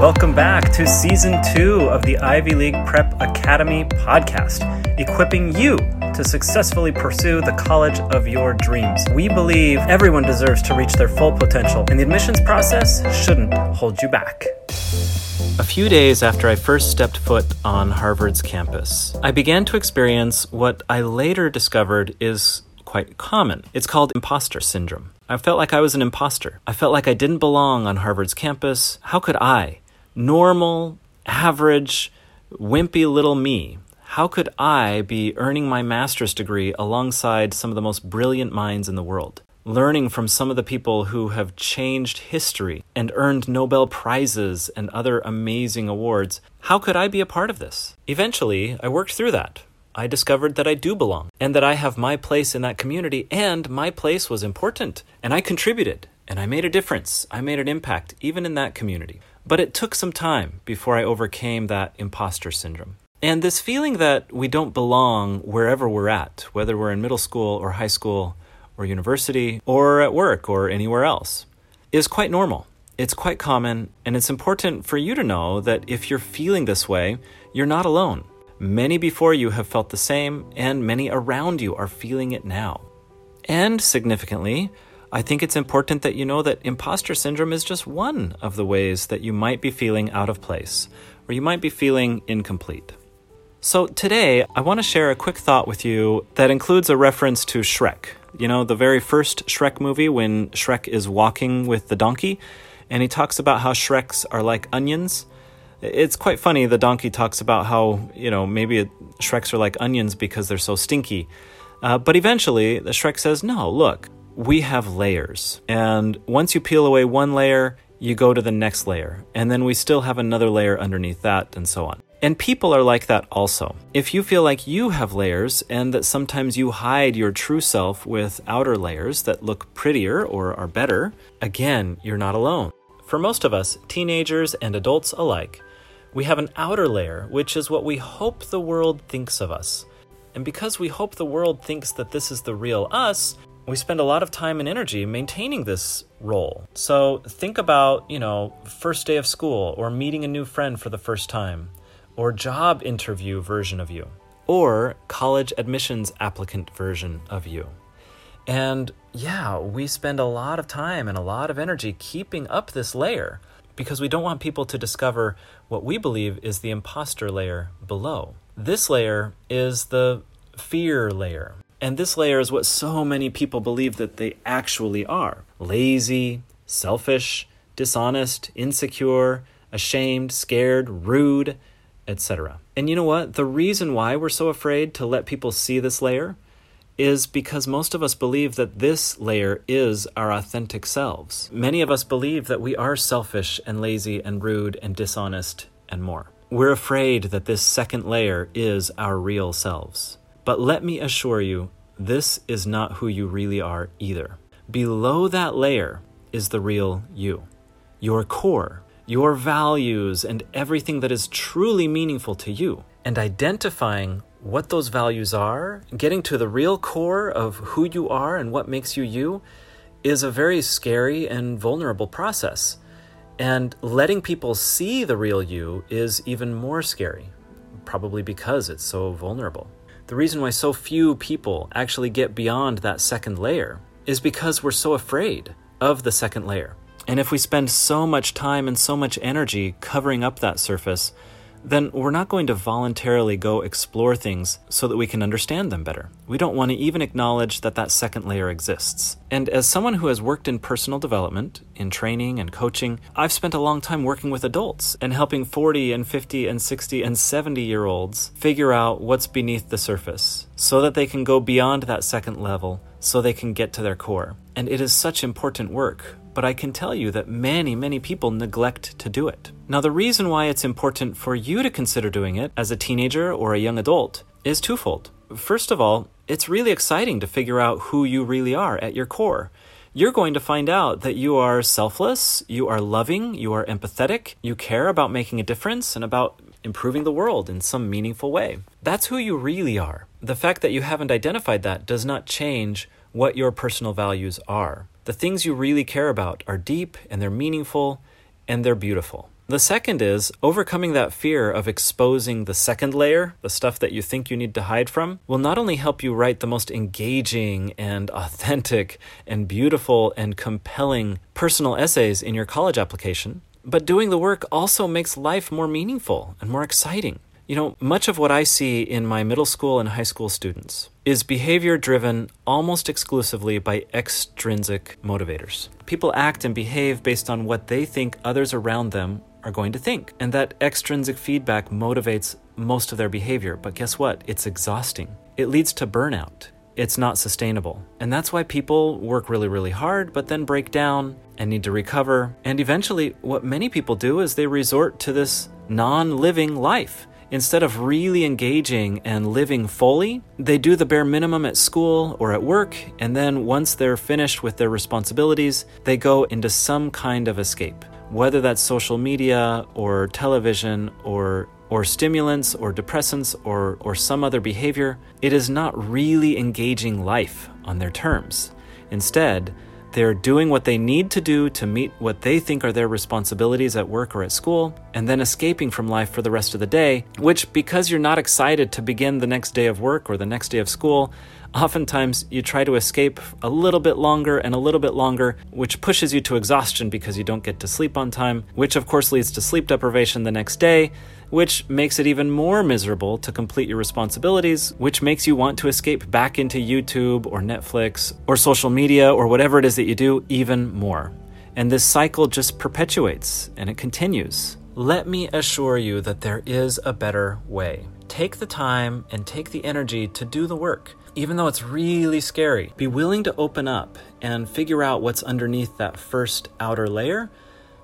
Welcome back to Season 2 of the Ivy League Prep Academy podcast, equipping you to successfully pursue the college of your dreams. We believe everyone deserves to reach their full potential, and the admissions process shouldn't hold you back. A few days after I first stepped foot on Harvard's campus, I began to experience what I later discovered is quite common. It's called imposter syndrome. I felt like I was an imposter. I felt like I didn't belong on Harvard's campus. How could I? Normal, average, wimpy little me. How could I be earning my master's degree alongside some of the most brilliant minds in the world, learning from some of the people who have changed history and earned Nobel Prizes and other amazing awards? How could I be a part of this? Eventually, I worked through that. I discovered that I do belong and that I have my place in that community, and my place was important, and I contributed, and I made a difference. I made an impact even in that community. But it took some time before I overcame that imposter syndrome. And this feeling that we don't belong wherever we're at, whether we're in middle school or high school or university or at work or anywhere else, is quite normal. It's quite common, and it's important for you to know that if you're feeling this way, you're not alone. Many before you have felt the same, and many around you are feeling it now. And significantly, I think it's important that you know that imposter syndrome is just one of the ways that you might be feeling out of place, or you might be feeling incomplete. So today, I want to share a quick thought with you that includes a reference to Shrek. You know, the very first Shrek movie, when Shrek is walking with the donkey, and he talks about how Shreks are like onions. It's quite funny, the donkey talks about how, maybe Shreks are like onions because they're so stinky. But eventually, the Shrek says, no, look, we have layers. And once you peel away one layer, you go to the next layer. And then we still have another layer underneath that, and so on. And people are like that also. If you feel like you have layers and that sometimes you hide your true self with outer layers that look prettier or are better, again, you're not alone. For most of us, teenagers and adults alike, we have an outer layer, which is what we hope the world thinks of us. And because we hope the world thinks that this is the real us, we spend a lot of time and energy maintaining this role. So think about, first day of school, or meeting a new friend for the first time, or job interview version of you, or college admissions applicant version of you. And yeah, we spend a lot of time and a lot of energy keeping up this layer, because we don't want people to discover what we believe is the imposter layer below. This layer is the fear layer. And this layer is what so many people believe that they actually are. Lazy, selfish, dishonest, insecure, ashamed, scared, rude, etc. And you know what? The reason why we're so afraid to let people see this layer is because most of us believe that this layer is our authentic selves. Many of us believe that we are selfish and lazy and rude and dishonest and more. We're afraid that this second layer is our real selves. But let me assure you, this is not who you really are either. Below that layer is the real you, your core, your values, and everything that is truly meaningful to you. And identifying what those values are, getting to the real core of who you are and what makes you you, is a very scary and vulnerable process. And letting people see the real you is even more scary, probably because it's so vulnerable. The reason why so few people actually get beyond that second layer is because we're so afraid of the second layer. And if we spend so much time and so much energy covering up that surface, then we're not going to voluntarily go explore things so that we can understand them better. We don't want to even acknowledge that that second layer exists. And as someone who has worked in personal development, in training and coaching, I've spent a long time working with adults and helping 40 and 50 and 60 and 70-year-olds figure out what's beneath the surface so that they can go beyond that second level, so they can get to their core. And it is such important work. But I can tell you that many, many people neglect to do it. Now, the reason why it's important for you to consider doing it as a teenager or a young adult is twofold. First of all, it's really exciting to figure out who you really are at your core. You're going to find out that you are selfless, you are loving, you are empathetic, you care about making a difference and about improving the world in some meaningful way. That's who you really are. The fact that you haven't identified that does not change what your personal values are. The things you really care about are deep, and they're meaningful, and they're beautiful. The second is overcoming that fear of exposing the second layer, the stuff that you think you need to hide from, will not only help you write the most engaging and authentic and beautiful and compelling personal essays in your college application, but doing the work also makes life more meaningful and more exciting. You know, much of what I see in my middle school and high school students is behavior driven almost exclusively by extrinsic motivators. People act and behave based on what they think others around them are going to think. And that extrinsic feedback motivates most of their behavior. But guess what? It's exhausting. It leads to burnout. It's not sustainable. And that's why people work really, really hard, but then break down and need to recover. And eventually, what many people do is they resort to this non-living life. Instead of really engaging and living fully, they do the bare minimum at school or at work, and then once they're finished with their responsibilities, they go into some kind of escape, whether that's social media or television or stimulants or depressants or some other behavior. It is not really engaging life on their terms. Instead, they're doing what they need to do to meet what they think are their responsibilities at work or at school, and then escaping from life for the rest of the day, which, because you're not excited to begin the next day of work or the next day of school, oftentimes you try to escape a little bit longer and a little bit longer, which pushes you to exhaustion because you don't get to sleep on time, which of course leads to sleep deprivation the next day, which makes it even more miserable to complete your responsibilities, which makes you want to escape back into YouTube or Netflix or social media or whatever it is that you do even more. And this cycle just perpetuates and it continues. Let me assure you that there is a better way. Take the time and take the energy to do the work. Even though it's really scary, be willing to open up and figure out what's underneath that first outer layer,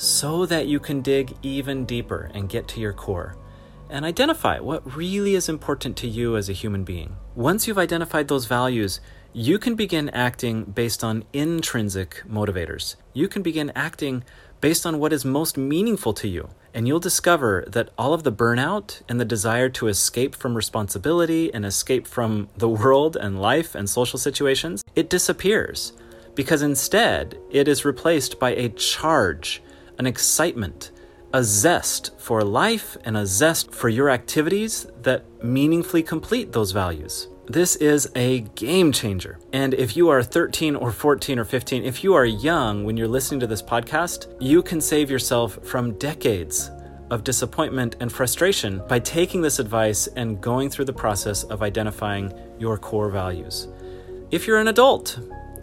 so that you can dig even deeper and get to your core and identify what really is important to you as a human being. Once you've identified those values, you can begin acting based on intrinsic motivators. You can begin acting based on what is most meaningful to you. And you'll discover that all of the burnout and the desire to escape from responsibility and escape from the world and life and social situations, it disappears, because instead it is replaced by a charge, an excitement, a zest for life, and a zest for your activities that meaningfully complete those values. This is a game changer. And if you are 13 or 14 or 15, if you are young when you're listening to this podcast, you can save yourself from decades of disappointment and frustration by taking this advice and going through the process of identifying your core values. If you're an adult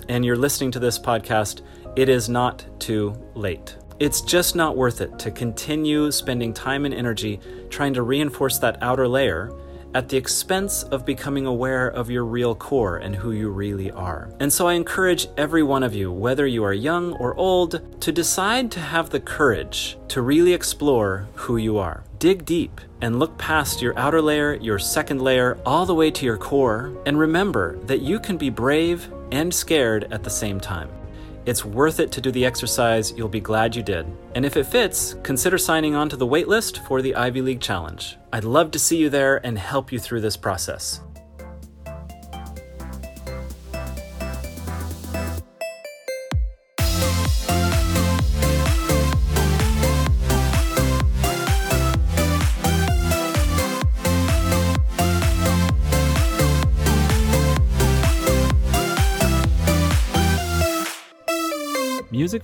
and you're listening to this podcast, it is not too late. It's just not worth it to continue spending time and energy trying to reinforce that outer layer at the expense of becoming aware of your real core and who you really are. And so I encourage every one of you, whether you are young or old, to decide to have the courage to really explore who you are. Dig deep and look past your outer layer, your second layer, all the way to your core, and remember that you can be brave and scared at the same time. It's worth it to do the exercise. You'll be glad you did. And if it fits, consider signing on to the waitlist for the Ivy League Challenge. I'd love to see you there and help you through this process. Music